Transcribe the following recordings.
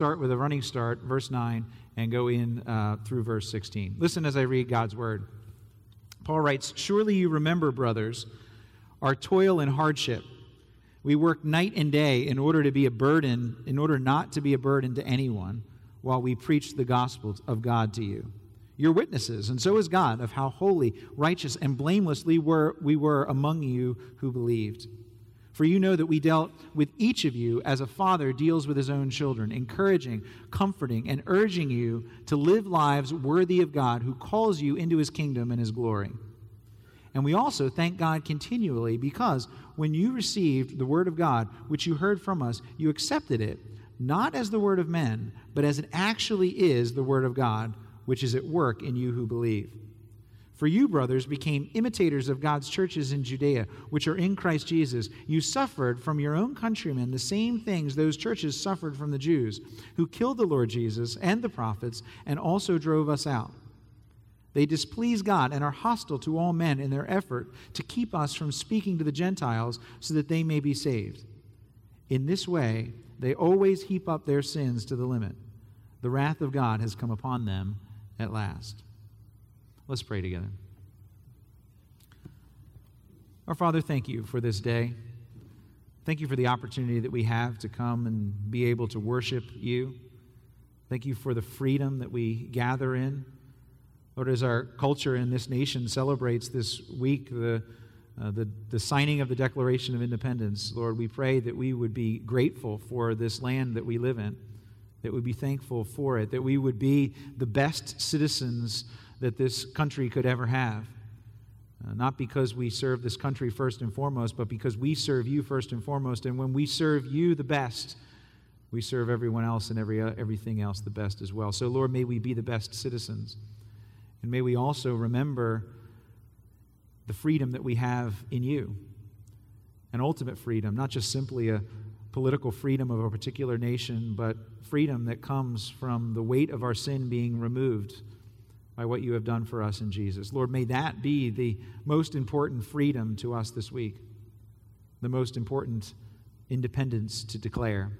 start with a running start, verse 9, and go in through verse 16. Listen as I read God's word. Paul writes, "Surely you remember, brothers, our toil and hardship. We worked night and day in order not to be a burden to anyone, while we preached the gospel of God to you. You're witnesses, and so is God, of how holy, righteous, and blameless we were among you who believed. For you know that we dealt with each of you as a father deals with his own children, encouraging, comforting, and urging you to live lives worthy of God, who calls you into his kingdom and his glory. And we also thank God continually, because when you received the word of God, which you heard from us, you accepted it, not as the word of men, but as it actually is the word of God, which is at work in you who believe. For you, brothers, became imitators of God's churches in Judea, which are in Christ Jesus. You suffered from your own countrymen the same things those churches suffered from the Jews, who killed the Lord Jesus and the prophets, and also drove us out. They displease God and are hostile to all men in their effort to keep us from speaking to the Gentiles, so that they may be saved. In this way, they always heap up their sins to the limit. The wrath of God has come upon them at last." Let's pray together. Our Father, thank you for this day. Thank you for the opportunity that we have to come and be able to worship you. Thank you for the freedom that we gather in. Lord, as our culture and this nation celebrates this week the signing of the Declaration of Independence, Lord, we pray that we would be grateful for this land that we live in, that we'd be thankful for it, that we would be the best citizens that this country could ever have. Not because we serve this country first and foremost, but because we serve you first and foremost. And when we serve you the best, we serve everyone else and everything else the best as well. So, Lord, may we be the best citizens. And may we also remember the freedom that we have in you, an ultimate freedom, not just simply a political freedom of a particular nation, but freedom that comes from the weight of our sin being removed by what you have done for us in Jesus. Lord, may that be the most important freedom to us this week, the most important independence to declare.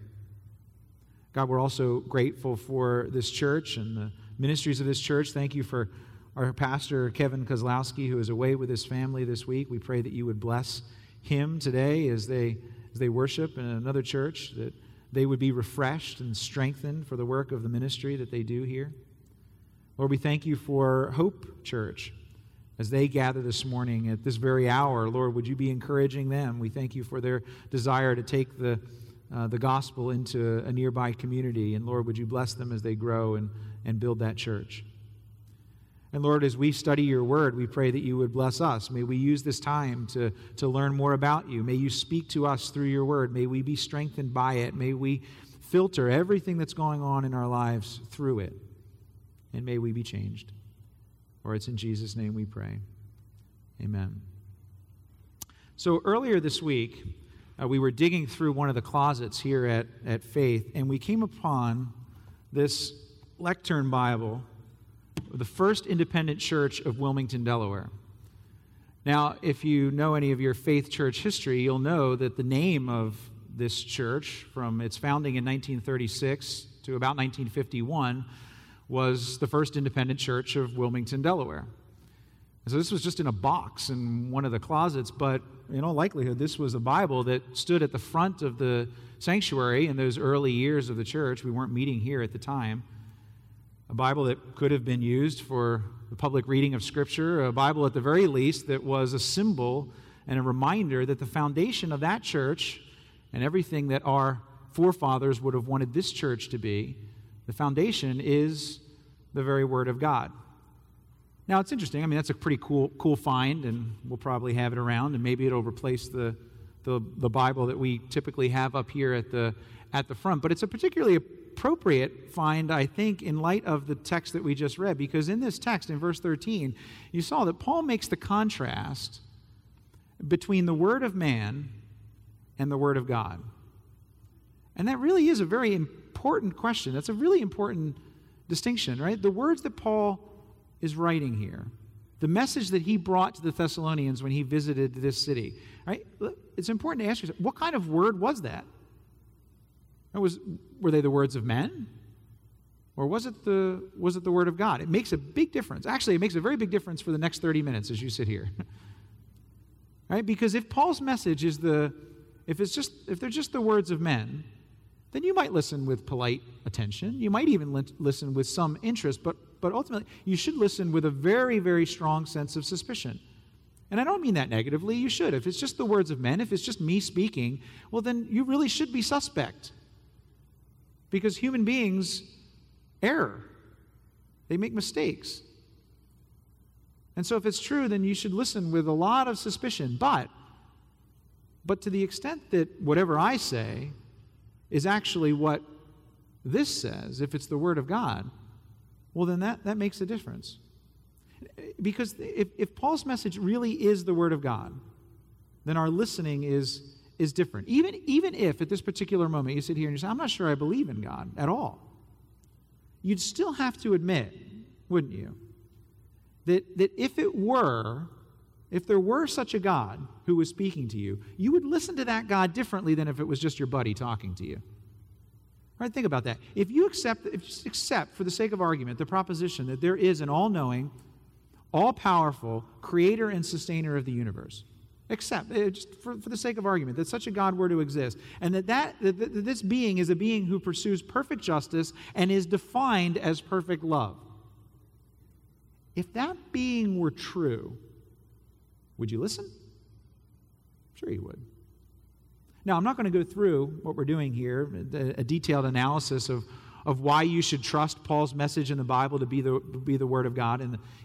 God, we're also grateful for this church and the ministries of this church. Thank you for our pastor, Kevin Kozlowski, who is away with his family this week. We pray that you would bless him today as they worship in another church, that they would be refreshed and strengthened for the work of the ministry that they do here. Lord, we thank you for Hope Church. As they gather this morning at this very hour, Lord, would you be encouraging them? We thank you for their desire to take the gospel into a nearby community. And Lord, would you bless them as they grow and build that church? And Lord, as we study your word, we pray that you would bless us. May we use this time to learn more about you. May you speak to us through your word. May we be strengthened by it. May we filter everything that's going on in our lives through it. And may we be changed. For it's in Jesus' name we pray. Amen. So earlier this week, we were digging through one of the closets here at Faith, and we came upon this lectern Bible, the First Independent Church of Wilmington, Delaware. Now, if you know any of your Faith Church history, you'll know that the name of this church, from its founding in 1936 to about 1951, was the First Independent Church of Wilmington, Delaware. So this was just in a box in one of the closets, but in all likelihood, this was a Bible that stood at the front of the sanctuary in those early years of the church. We weren't meeting here at the time. A Bible that could have been used for the public reading of Scripture, a Bible at the very least that was a symbol and a reminder that the foundation of that church and everything that our forefathers would have wanted this church to be, the foundation is the very Word of God. Now, it's interesting. I mean, that's a pretty cool find, and we'll probably have it around, and maybe it'll replace the Bible that we typically have up here at the front. But it's a particularly appropriate find, I think, in light of the text that we just read, because in this text, in verse 13, you saw that Paul makes the contrast between the Word of man and the Word of God. And that really is a very important question. That's a really important distinction, right? The words that Paul is writing here, the message that he brought to the Thessalonians when he visited this city, right? It's important to ask yourself, what kind of word was that? Were they the words of men? Or was it the word of God? It makes a big difference. Actually, it makes a very big difference for the next 30 minutes as you sit here. Right? Because if Paul's message is if they're just the words of men, then you might listen with polite attention. You might even listen with some interest, but ultimately you should listen with a very, very strong sense of suspicion. And I don't mean that negatively. You should. If it's just the words of men, if it's just me speaking, well, then you really should be suspect. Because human beings err. They make mistakes. And so if it's true, then you should listen with a lot of suspicion. But to the extent that whatever I say is actually what this says, if it's the Word of God, well, then that makes a difference. Because if Paul's message really is the Word of God, then our listening is different. Even if at this particular moment you sit here and you say, I'm not sure I believe in God at all, you'd still have to admit, wouldn't you, that if there were such a God who was speaking to you, you would listen to that God differently than if it was just your buddy talking to you. Right? Think about that. If you accept, for the sake of argument, the proposition that there is an all-knowing, all-powerful creator and sustainer of the universe, accept, just for the sake of argument, that such a God were to exist, and that this being is a being who pursues perfect justice and is defined as perfect love. If that being were true, would you listen? Sure you would. Now, I'm not going to go through what we're doing here, a detailed analysis of why you should trust Paul's message in the Bible to be the Word of God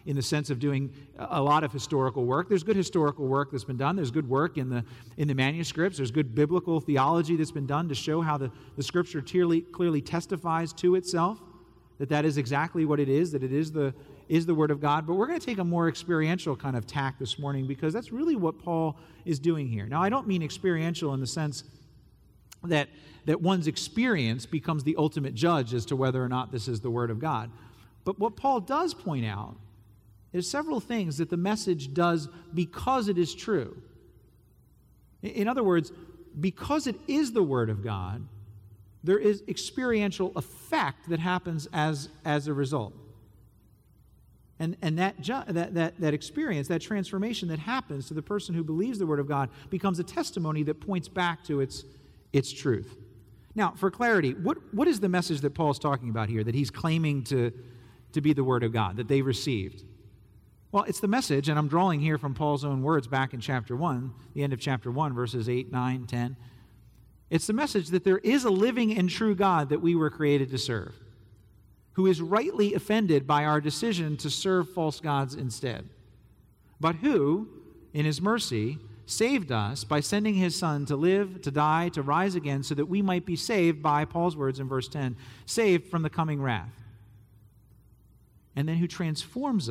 in the sense of doing a lot of historical work. There's good historical work that's been done. There's good work in the manuscripts. There's good biblical theology that's been done to show how the Scripture clearly testifies to itself, that is exactly what it is, that it is the Word of God. But we're going to take a more experiential kind of tack this morning, because that's really what Paul is doing here. Now, I don't mean experiential in the sense that one's experience becomes the ultimate judge as to whether or not this is the Word of God. But what Paul does point out is several things that the message does because it is true. In other words, because it is the Word of God, there is experiential effect that happens as a result. And that experience, that transformation that happens to the person who believes the Word of God becomes a testimony that points back to its truth. Now, for clarity, what is the message that Paul's talking about here, that he's claiming to be the Word of God, that they received? Well, it's the message, and I'm drawing here from Paul's own words back in chapter 1, the end of chapter 1, verses 8, 9, 10. It's the message that there is a living and true God that we were created to serve, who is rightly offended by our decision to serve false gods instead, but who, in his mercy, saved us by sending his Son to live, to die, to rise again, so that we might be saved by, Paul's words in verse 10, saved from the coming wrath. And then who transforms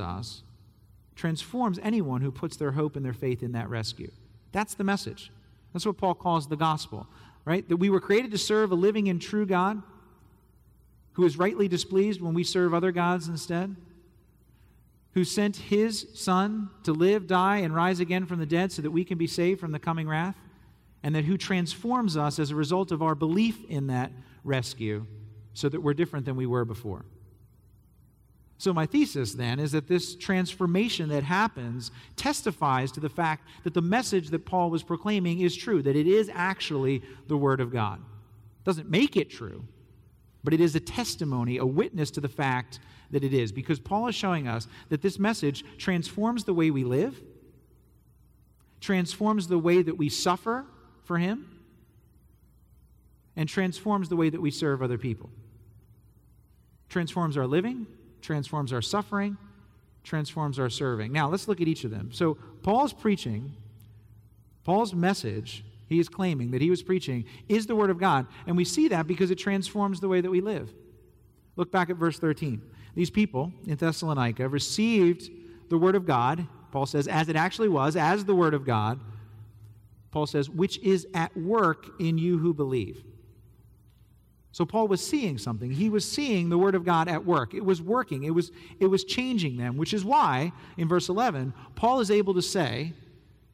anyone who puts their hope and their faith in that rescue. That's the message. That's what Paul calls the gospel, right? That we were created to serve a living and true God who is rightly displeased when we serve other gods instead, who sent his Son to live, die, and rise again from the dead so that we can be saved from the coming wrath, and that who transforms us as a result of our belief in that rescue so that we're different than we were before. So my thesis then is that this transformation that happens testifies to the fact that the message that Paul was proclaiming is true, that it is actually the Word of God. It doesn't make it true, but it is a testimony, a witness to the fact that it is. Because Paul is showing us that this message transforms the way we live, transforms the way that we suffer for him, and transforms the way that we serve other people. Transforms our living, transforms our suffering, transforms our serving. Now, let's look at each of them. So Paul's message, he is claiming that he was preaching, is the Word of God. And we see that because it transforms the way that we live. Look back at verse 13. These people in Thessalonica received the Word of God, Paul says, as it actually was, as the Word of God, Paul says, which is at work in you who believe. So Paul was seeing something. He was seeing the Word of God at work. It was working. It was changing them, which is why, in verse 11, Paul is able to say,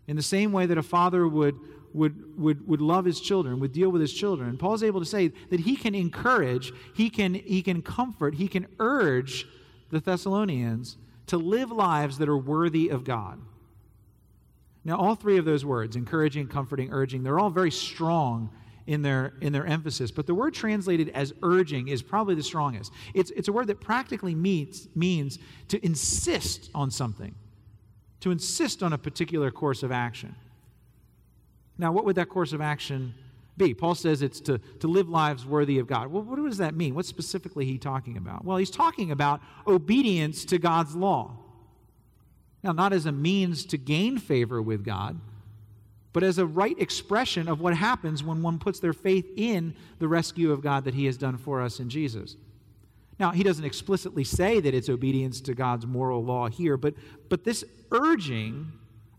in the same way that a father would would love his children, would deal with his children. And Paul's able to say that he can encourage, he can comfort, he can urge the Thessalonians to live lives that are worthy of God. Now, all three of those words, encouraging, comforting, urging, they're all very strong in their emphasis, but the word translated as urging is probably the strongest. It's a word that practically means to insist on something, to insist on a particular course of action. Now, what would that course of action be? Paul says it's to live lives worthy of God. Well, what does that mean? What's specifically he talking about? Well, he's talking about obedience to God's law. Now, not as a means to gain favor with God, but as a right expression of what happens when one puts their faith in the rescue of God that he has done for us in Jesus. Now, he doesn't explicitly say that it's obedience to God's moral law here, but this urging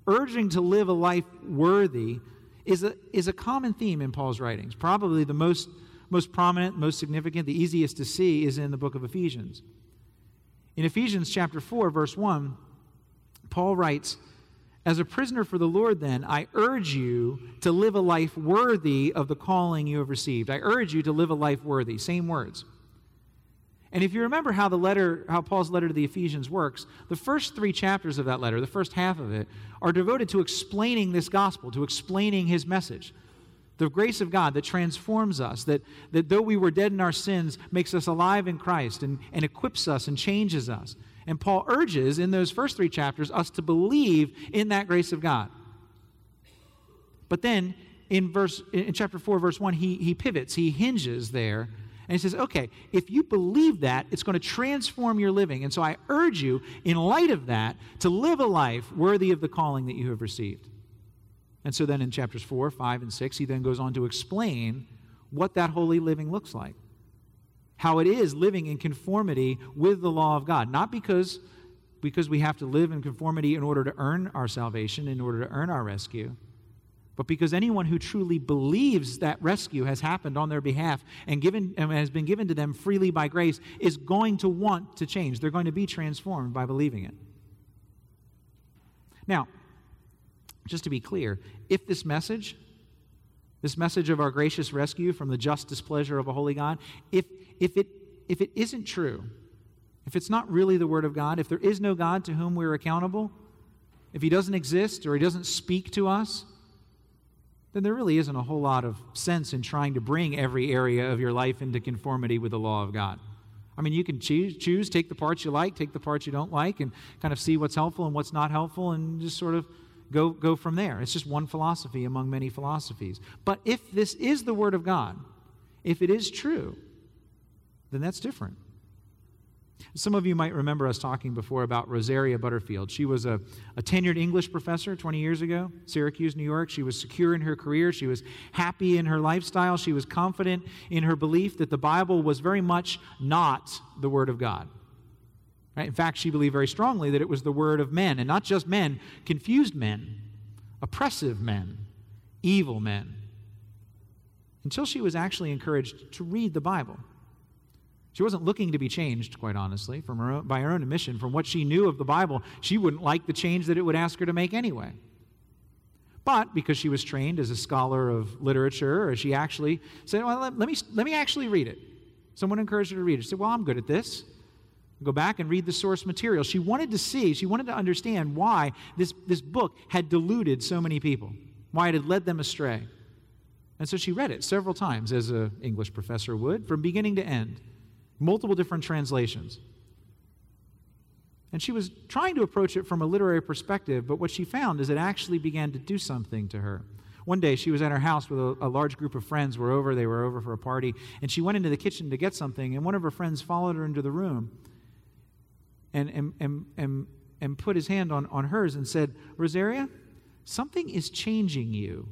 to live a life worthy is a common theme in Paul's writings. Probably the most prominent, most significant, the easiest to see is in the book of Ephesians. In Ephesians chapter 4, verse 1, Paul writes, "As a prisoner for the Lord, then, I urge you to live a life worthy of the calling you have received." I urge you to live a life worthy. Same words. And if you remember how Paul's letter to the Ephesians works, the first three chapters of that letter, the first half of it, are devoted to explaining this gospel, to explaining his message. The grace of God that transforms us, that though we were dead in our sins, makes us alive in Christ and equips us and changes us. And Paul urges in those first three chapters us to believe in that grace of God. But then in chapter 4, verse 1, he pivots, he hinges there. And he says, okay, if you believe that, it's going to transform your living. And so I urge you, in light of that, to live a life worthy of the calling that you have received. And so then in chapters 4, 5, and 6, he then goes on to explain what that holy living looks like. How it is living in conformity with the law of God. Not because we have to live in conformity in order to earn our salvation, in order to earn our rescue, but because anyone who truly believes that rescue has happened on their behalf and has been given to them freely by grace is going to want to change. They're going to be transformed by believing it. Now, just to be clear, if this message of our gracious rescue from the just displeasure of a holy God, if it isn't true, if it's not really the Word of God, if there is no God to whom we're accountable, if He doesn't exist or He doesn't speak to us, then there really isn't a whole lot of sense in trying to bring every area of your life into conformity with the law of God. I mean, you can choose, take the parts you like, take the parts you don't like, and kind of see what's helpful and what's not helpful, and just sort of go from there. It's just one philosophy among many philosophies. But if this is the Word of God, if it is true, then that's different. Some of you might remember us talking before about Rosaria Butterfield. She was a tenured English professor 20 years ago, Syracuse, New York. She was secure in her career. She was happy in her lifestyle. She was confident in her belief that the Bible was very much not the Word of God. Right? In fact, she believed very strongly that it was the word of men, and not just men, confused men, oppressive men, evil men, until she was actually encouraged to read the Bible. She wasn't looking to be changed, quite honestly, by her own admission. From what she knew of the Bible, she wouldn't like the change that it would ask her to make anyway. But because she was trained as a scholar of literature, she actually said, well, let me actually read it. Someone encouraged her to read it. She said, well, I'm good at this. Go back and read the source material. She wanted to see, she wanted to understand why this book had deluded so many people, why it had led them astray. And so she read it several times, as an English professor would, from beginning to end. Multiple different translations. And she was trying to approach it from a literary perspective, but what she found is it actually began to do something to her. One day she was at her house with a large group of friends. They were over for a party, and she went into the kitchen to get something, and one of her friends followed her into the room and put his hand on hers and said, "Rosaria, something is changing you.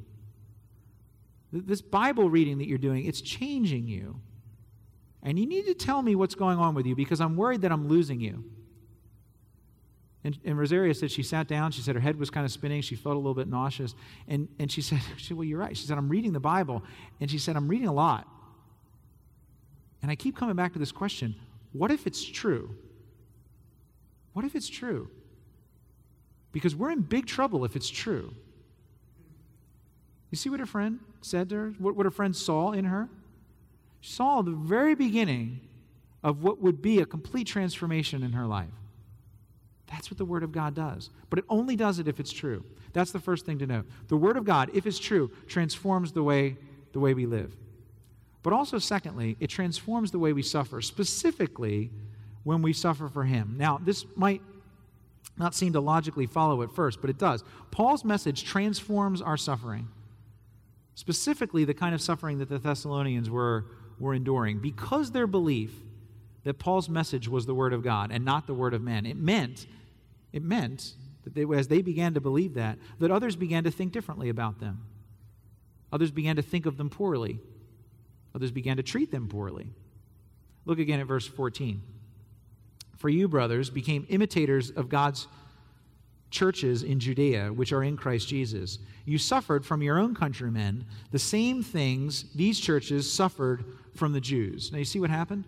This Bible reading that you're doing, it's changing you. And you need to tell me what's going on with you, because I'm worried that I'm losing you." And Rosaria said she sat down. She said her head was kind of spinning. She felt a little bit nauseous. And she said, well, you're right. She said, I'm reading the Bible. And she said, I'm reading a lot. And I keep coming back to this question, what if it's true? What if it's true? Because we're in big trouble if it's true. You see what her friend said to her? What her friend saw in her? She saw the very beginning of what would be a complete transformation in her life. That's what the Word of God does. But it only does it if it's true. That's the first thing to know. The Word of God, if it's true, transforms the way we live. But also, secondly, it transforms the way we suffer, specifically when we suffer for Him. Now, this might not seem to logically follow at first, but it does. Paul's message transforms our suffering, specifically the kind of suffering that the Thessalonians were enduring. Because their belief that Paul's message was the Word of God and not the word of man, it meant that they, as they began to believe that others began to think differently about them. Others began to think of them poorly. Others began to treat them poorly. Look again at verse 14. For you, brothers, became imitators of God's churches in Judea, which are in Christ Jesus. You suffered from your own countrymen the same things these churches suffered from the Jews. Now you see what happened?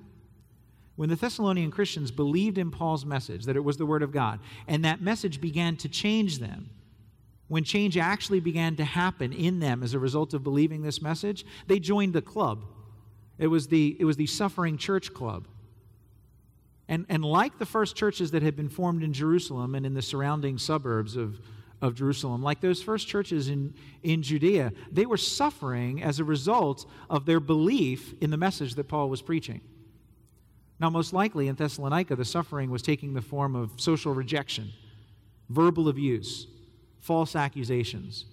When the Thessalonian Christians believed in Paul's message, that it was the Word of God, and that message began to change them, when change actually began to happen in them as a result of believing this message, they joined the club. It was the Suffering Church Club. And like the first churches that had been formed in Jerusalem and in the surrounding suburbs of Jerusalem, like those first churches in Judea, they were suffering as a result of their belief in the message that Paul was preaching. Now, most likely in Thessalonica, the suffering was taking the form of social rejection, verbal abuse, false accusations,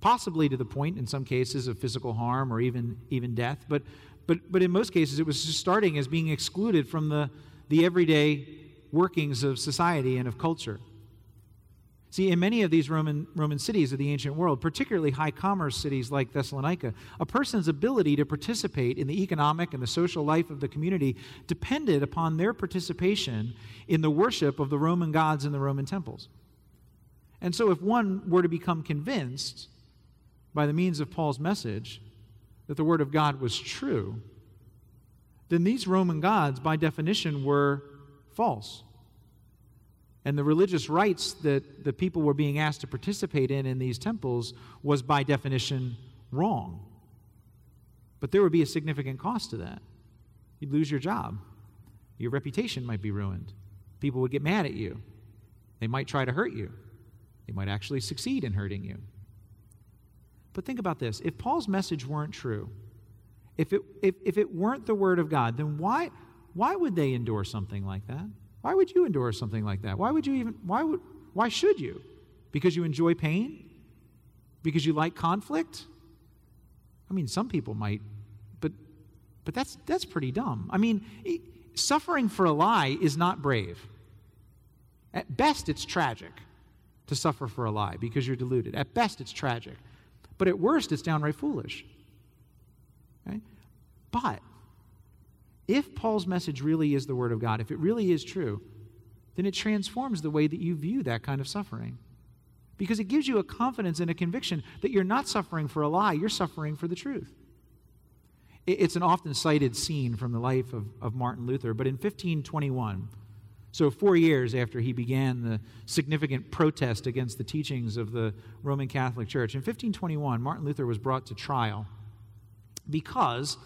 possibly to the point, in some cases, of physical harm or even death. But in most cases, it was just starting as being excluded from the everyday workings of society and of culture. See, in many of these Roman cities of the ancient world, particularly high commerce cities like Thessalonica, a person's ability to participate in the economic and the social life of the community depended upon their participation in the worship of the Roman gods in the Roman temples. And so if one were to become convinced by the means of Paul's message that the Word of God was true, then these Roman gods, by definition, were false. And the religious rites that the people were being asked to participate in these temples was, by definition, wrong. But there would be a significant cost to that. You'd lose your job. Your reputation might be ruined. People would get mad at you. They might try to hurt you. They might actually succeed in hurting you. But think about this. If Paul's message weren't true, if it weren't the Word of God, then why would they endure something like that? Why would you endure something like that? Why should you? Because you enjoy pain? Because you like conflict? I mean, some people might, but that's pretty dumb. I mean, suffering for a lie is not brave. At best, it's tragic to suffer for a lie because you're deluded. At best, it's tragic. But at worst, it's downright foolish. Right? But if Paul's message really is the Word of God, if it really is true, then it transforms the way that you view that kind of suffering. Because it gives you a confidence and a conviction that you're not suffering for a lie, you're suffering for the truth. It's an often cited scene from the life of Martin Luther, but in 1521, so 4 years after he began the significant protest against the teachings of the Roman Catholic Church, in 1521, Martin Luther was brought to trial because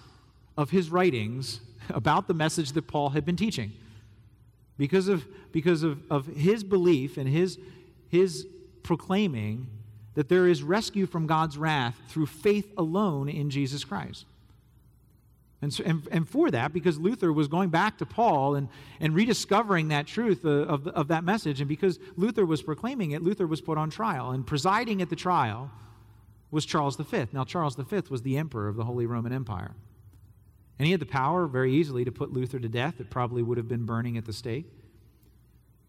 of his writings about the message that Paul had been teaching. Because of his belief and his proclaiming that there is rescue from God's wrath through faith alone in Jesus Christ. And so, and for that, because Luther was going back to Paul and rediscovering that truth of that message, and because Luther was proclaiming it, Luther was put on trial. And presiding at the trial was Charles V. Now, Charles V was the emperor of the Holy Roman Empire. And he had the power very easily to put Luther to death. It probably would have been burning at the stake.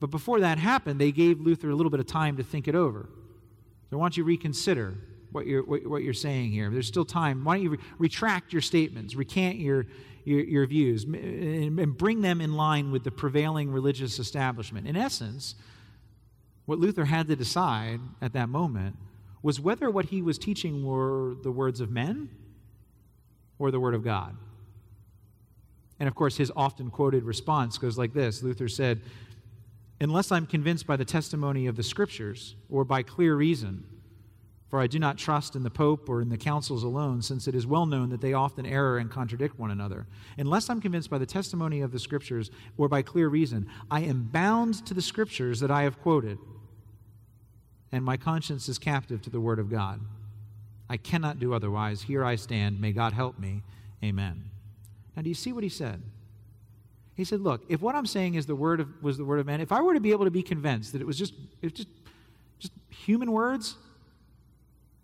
But before that happened, they gave Luther a little bit of time to think it over. So why don't you reconsider what you're saying here? There's still time. Why don't you retract your statements, recant your views, and bring them in line with the prevailing religious establishment? In essence, what Luther had to decide at that moment was whether what he was teaching were the words of men or the Word of God. And, of course, his often quoted response goes like this. Luther said, "Unless I'm convinced by the testimony of the Scriptures or by clear reason For I do not trust in the Pope or in the councils alone, since it is well known that they often err and contradict one another. Unless I'm convinced by the testimony of the Scriptures or by clear reason, I am bound to the Scriptures that I have quoted, and my conscience is captive to the Word of God. I cannot do otherwise. Here I stand. May God help me. Amen. Now, do you see what he said? He said, look, if what I'm saying is was the word of man, if I were to be able to be convinced that it was just human words,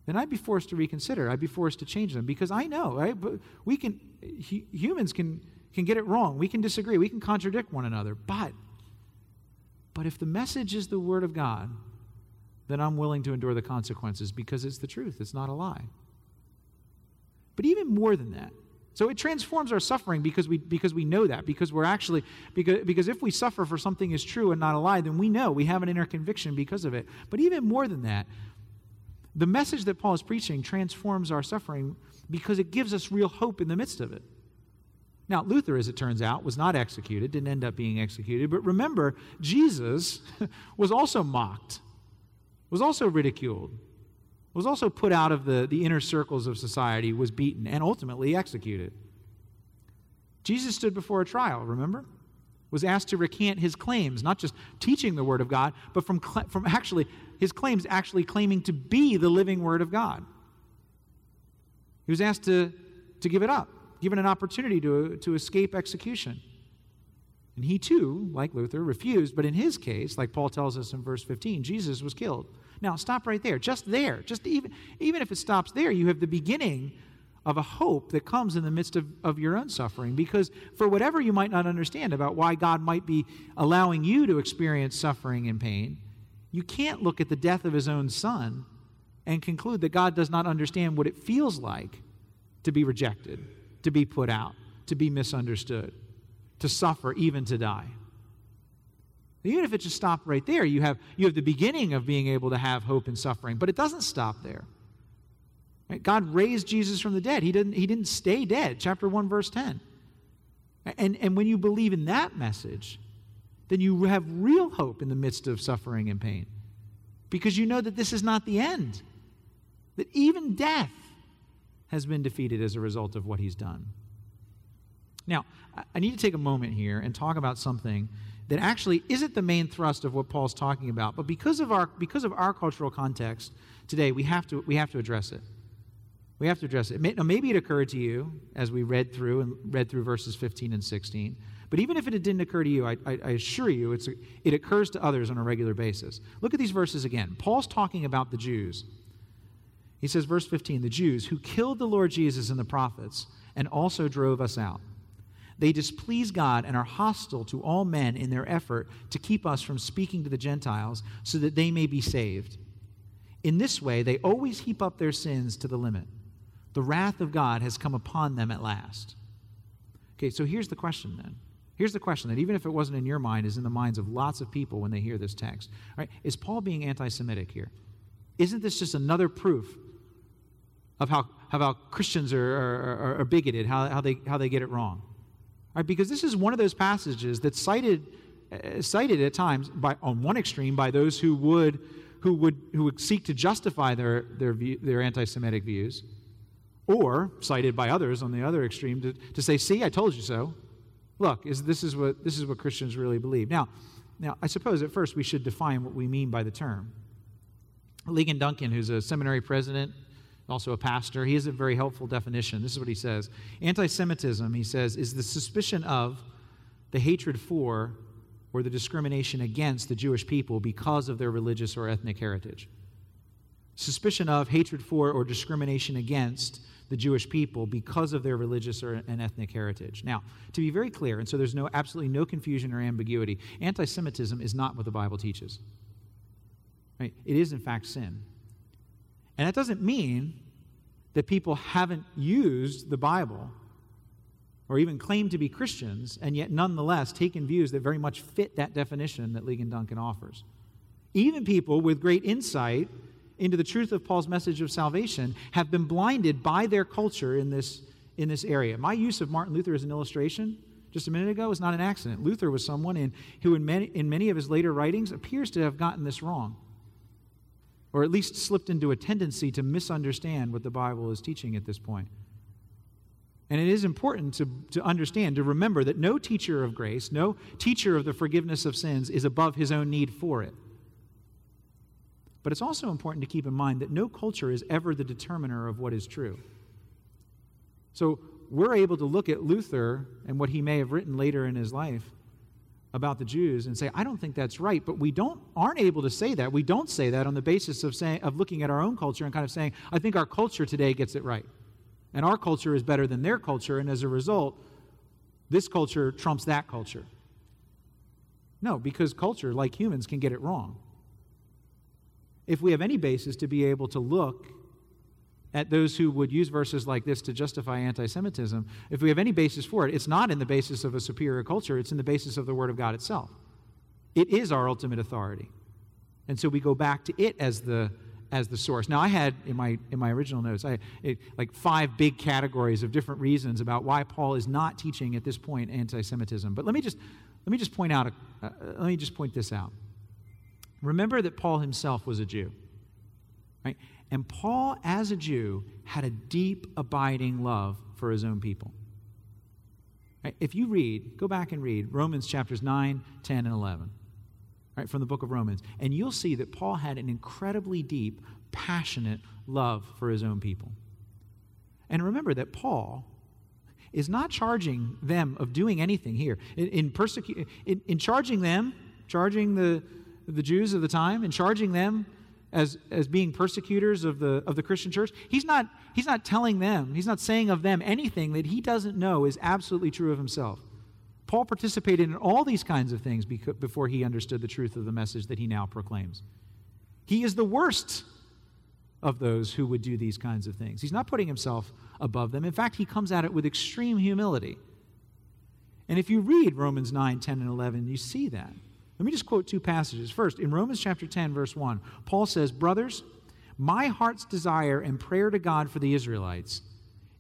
then I'd be forced to reconsider. I'd be forced to change them, because I know, right? But humans can get it wrong. We can disagree. We can contradict one another. But if the message is the Word of God, then I'm willing to endure the consequences, because it's the truth. It's not a lie. But even more than that, so it transforms our suffering because we know that, because if we suffer for something is true and not a lie, then we know we have an inner conviction because of it. But even more than that, the message that Paul is preaching transforms our suffering because it gives us real hope in the midst of it. Now, Luther, as it turns out, was not executed, didn't end up being executed. But remember, Jesus was also mocked, was also ridiculed, was also put out of the inner circles of society, was beaten, and ultimately executed. Jesus stood before a trial, remember? Was asked to recant his claims, not just teaching the Word of God, but from his claims claiming to be the living Word of God. He was asked to give it up, given an opportunity to escape execution. And he too, like Luther, refused, but in his case, like Paul tells us in verse 15, Jesus was killed. Now stop right there, even if it stops there, you have the beginning of a hope that comes in the midst of your own suffering, because for whatever you might not understand about why God might be allowing you to experience suffering and pain, you can't look at the death of his own son and conclude that God does not understand what it feels like to be rejected, to be put out, to be misunderstood, to suffer, even to die. Even if it just stopped right there, you have the beginning of being able to have hope in suffering, but it doesn't stop there. God raised Jesus from the dead. He didn't stay dead. Chapter 1, verse 10. And when you believe in that message, then you have real hope in the midst of suffering and pain, because you know that this is not the end, that even death has been defeated as a result of what he's done. Now, I need to take a moment here and talk about something that actually isn't the main thrust of what Paul's talking about, but because of our cultural context today, we have to address it. We have to address it. Now, maybe it occurred to you as we read through verses 15 and 16. But even if it didn't occur to you, I assure you it occurs to others on a regular basis. Look at these verses again. Paul's talking about the Jews. He says, verse 15, the Jews who killed the Lord Jesus and the prophets and also drove us out. They displease God and are hostile to all men in their effort to keep us from speaking to the Gentiles so that they may be saved. In this way, they always heap up their sins to the limit. The wrath of God has come upon them at last. Okay, so here's the question then. Here's the question that, even if it wasn't in your mind, is in the minds of lots of people when they hear this text. All right, is Paul being anti-Semitic here? Isn't this just another proof of how Christians are bigoted, how they get it wrong? All right, because this is one of those passages that's cited at times on one extreme by those who would seek to justify their anti-Semitic views, or cited by others on the other extreme to say, see, I told you so. Look, this is what Christians really believe. Now, I suppose at first we should define what we mean by the term. Ligon Duncan, who's a seminary president, also a pastor, he has a very helpful definition. This is what he says. Anti-Semitism, he says, is the suspicion of, the hatred for, or the discrimination against the Jewish people because of their religious or ethnic heritage. Suspicion of, hatred for, or discrimination against the Jewish people because of their religious and ethnic heritage. Now, to be very clear, and so there's absolutely no confusion or ambiguity, anti-Semitism is not what the Bible teaches. Right? It is, in fact, sin. And that doesn't mean that people haven't used the Bible or even claimed to be Christians and yet nonetheless taken views that very much fit that definition that Ligon Duncan offers. Even people with great insight into the truth of Paul's message of salvation have been blinded by their culture in this area. My use of Martin Luther as an illustration just a minute ago is not an accident. Luther was someone who in many of his later writings appears to have gotten this wrong, or at least slipped into a tendency to misunderstand what the Bible is teaching at this point. And it is important to understand, to remember that no teacher of grace, no teacher of the forgiveness of sins is above his own need for it. But it's also important to keep in mind that no culture is ever the determiner of what is true. So we're able to look at Luther and what he may have written later in his life about the Jews and say, I don't think that's right, but we aren't able to say that. We don't say that on the basis of looking at our own culture and kind of saying, I think our culture today gets it right. And our culture is better than their culture, and as a result, this culture trumps that culture. No, because culture, like humans, can get it wrong. If we have any basis to be able to look at those who would use verses like this to justify anti-Semitism, if we have any basis for it, it's not in the basis of a superior culture, it's in the basis of the Word of God itself. It is our ultimate authority. And so we go back to it as the source. Now, I had in my original notes, like 5 big categories of different reasons about why Paul is not teaching at this point anti-Semitism. But let me just point this out. Remember that Paul himself was a Jew, right? And Paul, as a Jew, had a deep, abiding love for his own people. Right? If you go back and read Romans chapters 9, 10, and 11, right, from the book of Romans, and you'll see that Paul had an incredibly deep, passionate love for his own people. And remember that Paul is not charging them of doing anything here. In charging the Jews of the time, in charging them as being persecutors of the Christian church, he's not saying of them anything that he doesn't know is absolutely true of himself. Paul participated in all these kinds of things before he understood the truth of the message that he now proclaims. He is the worst of those who would do these kinds of things. He's not putting himself above them. In fact, he comes at it with extreme humility. And if you read Romans 9, 10, and 11, you see that. Let me just quote 2 passages. First, in Romans chapter 10, verse 1, Paul says, "Brothers, my heart's desire and prayer to God for the Israelites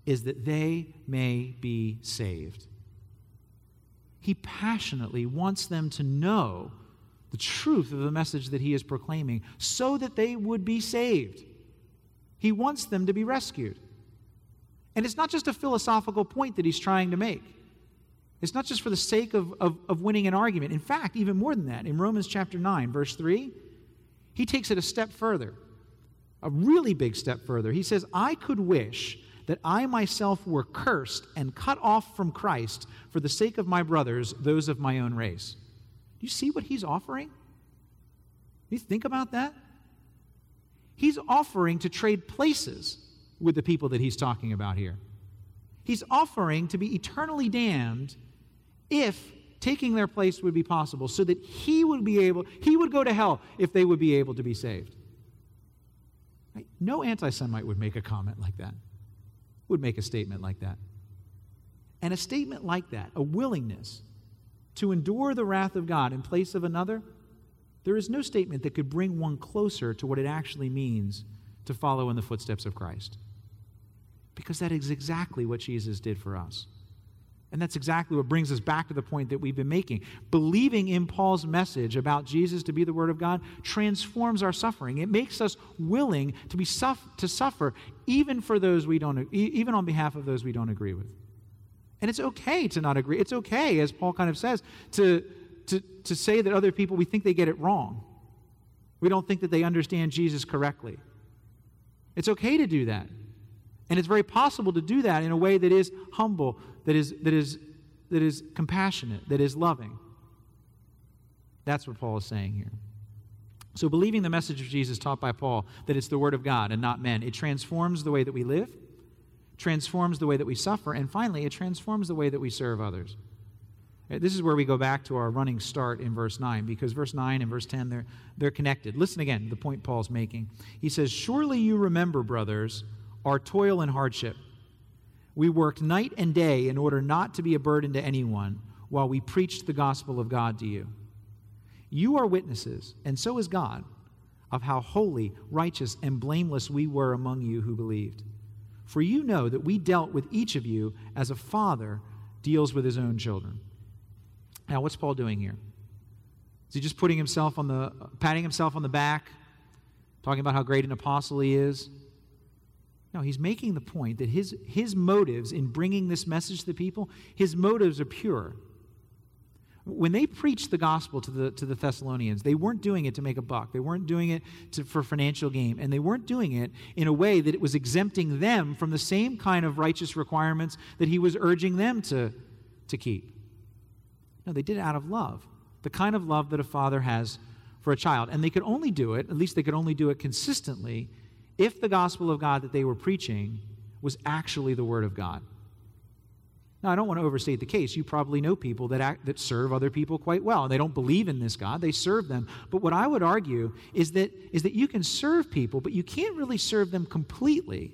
is that they may be saved." He passionately wants them to know the truth of the message that he is proclaiming so that they would be saved. He wants them to be rescued. And it's not just a philosophical point that he's trying to make. It's not just for the sake of winning an argument. In fact, even more than that, in Romans chapter 9, verse 3, he takes it a step further, a really big step further. He says, "I could wish that I myself were cursed and cut off from Christ for the sake of my brothers, those of my own race." Do you see what he's offering? Do you think about that? He's offering to trade places with the people that he's talking about here. He's offering to be eternally damned if taking their place would be possible, so that he would go to hell if they would be able to be saved. Right? No anti-Semite would make a comment like that, would make a statement like that. And a statement like that, a willingness to endure the wrath of God in place of another, there is no statement that could bring one closer to what it actually means to follow in the footsteps of Christ. Because that is exactly what Jesus did for us. And that's exactly what brings us back to the point that we've been making. Believing in Paul's message about Jesus to be the Word of God transforms our suffering. It makes us willing to suffer even for those even on behalf of those we don't agree with. And it's okay to not agree. It's okay, as Paul kind of says, to say that other people, we think they get it wrong. We don't think that they understand Jesus correctly. It's okay to do that. And it's very possible to do that in a way that is humble, that is compassionate, that is loving. That's what Paul is saying here. So believing the message of Jesus taught by Paul, that it's the Word of God and not men, it transforms the way that we live, transforms the way that we suffer, and finally, it transforms the way that we serve others. This is where we go back to our running start in verse 9, because verse 9 and verse 10, they're connected. Listen again to the point Paul's making. He says, "Surely you remember, brothers, our toil and hardship. We worked night and day in order not to be a burden to anyone while we preached the gospel of God to you. You are witnesses, and so is God, of how holy, righteous, and blameless we were among you who believed. For you know that we dealt with each of you as a father deals with his own children." Now, what's Paul doing here? Is he just patting himself on the back? talking about how great an apostle he is. No, he's making the point that his motives in bringing this message to the people, his motives are pure. When they preached the gospel to the Thessalonians, they weren't doing it to make a buck. They weren't doing it for financial gain. And they weren't doing it in a way that it was exempting them from the same kind of righteous requirements that he was urging them to keep. No, they did it out of love, the kind of love that a father has for a child. And they could only do it, at least they could only do it consistently, if the gospel of God that they were preaching was actually the Word of God. Now, I don't want to overstate the case. You probably know people that serve other people quite well, and they don't believe in this God. They serve them. But what I would argue is that you can serve people, but you can't really serve them completely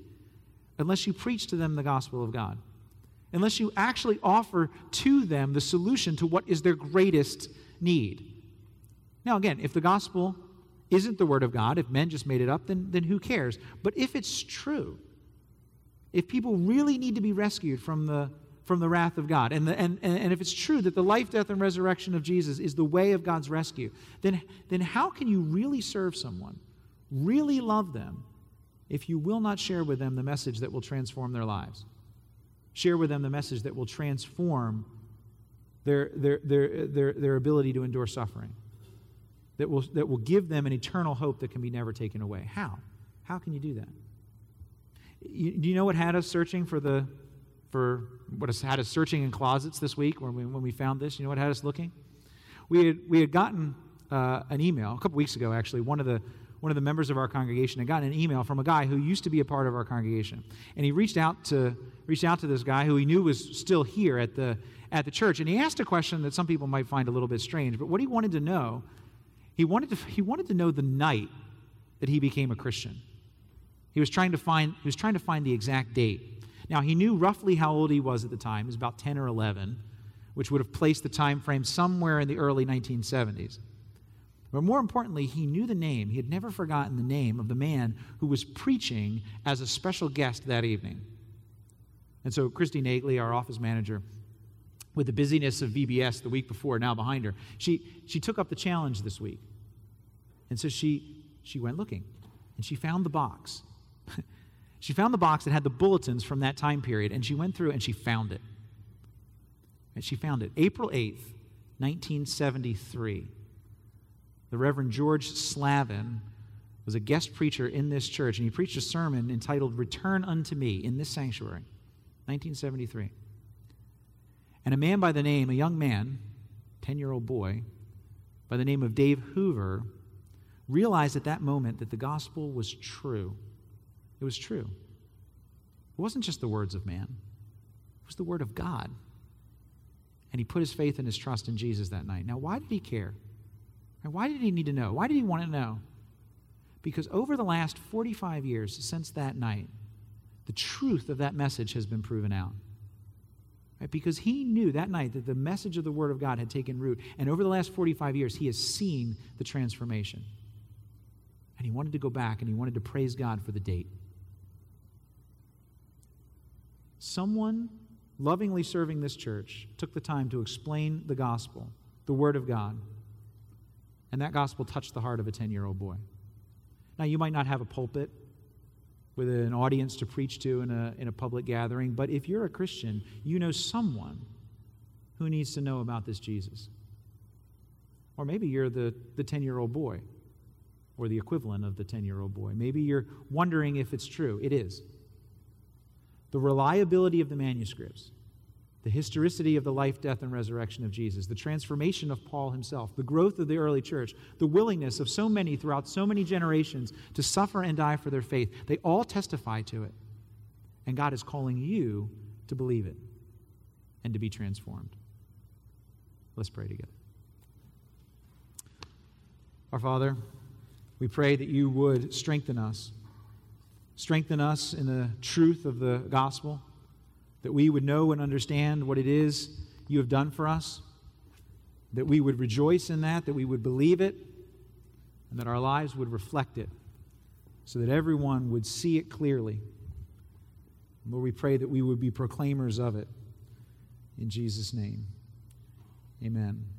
unless you preach to them the gospel of God, unless you actually offer to them the solution to what is their greatest need. Now, again, if the gospel isn't the Word of God, if men just made it up, then who cares? But if it's true, if people really need to be rescued from the wrath of God, and if it's true that the life, death, and resurrection of Jesus is the way of God's rescue, then how can you really serve someone, really love them, if you will not share with them the message that will transform their lives? Share with them the message that will transform their ability to endure suffering, that will give them an eternal hope that can be never taken away. How? How can you do that? You know what had us searching had us searching in closets this week when we found this? You know what had us looking? We had gotten an email a couple weeks ago, actually. One of the members of our congregation had gotten an email from a guy who used to be a part of our congregation, and he reached out to this guy who he knew was still here at the church, and he asked a question that some people might find a little bit strange. But what he wanted to know. He wanted to know the night that he became a Christian. He was trying to find the exact date. Now, he knew roughly how old he was at the time. He was about 10 or 11, which would have placed the time frame somewhere in the early 1970s. But more importantly, he knew the name. He had never forgotten the name of the man who was preaching as a special guest that evening. And so Christy Nagley, our office manager, with the busyness of VBS the week before now behind her, she took up the challenge this week. And so she went looking, and she found the box. She found the box that had the bulletins from that time period, and she went through and she found it. And she found it. April 8th, 1973. The Reverend George Slavin was a guest preacher in this church, and he preached a sermon entitled "Return Unto Me" in this sanctuary, 1973. And a man by the name, a young man, 10-year-old boy, by the name of Dave Hoover, realized at that moment that the gospel was true. It was true. It wasn't just the words of man. It was the Word of God. And he put his faith and his trust in Jesus that night. Now, why did he care? And why did he need to know? Why did he want to know? Because over the last 45 years since that night, the truth of that message has been proven out. Because he knew that night that the message of the Word of God had taken root. And over the last 45 years, he has seen the transformation. And he wanted to go back, and he wanted to praise God for the date. Someone lovingly serving this church took the time to explain the gospel, the Word of God. And that gospel touched the heart of a 10-year-old boy. Now, you might not have a pulpit with an audience to preach to in a public gathering, but if you're a Christian, you know someone who needs to know about this Jesus. Or maybe you're the 10-year-old boy, or the equivalent of the 10-year-old boy. Maybe you're wondering if it's true. It is. The reliability of the manuscripts, the historicity of the life, death, and resurrection of Jesus, the transformation of Paul himself, the growth of the early church, the willingness of so many throughout so many generations to suffer and die for their faith, they all testify to it. And God is calling you to believe it and to be transformed. Let's pray together. Our Father, we pray that you would strengthen us. Strengthen us in the truth of the gospel, that we would know and understand what it is you have done for us, that we would rejoice in that we would believe it, and that our lives would reflect it, so that everyone would see it clearly. And Lord, we pray that we would be proclaimers of it. In Jesus' name, amen.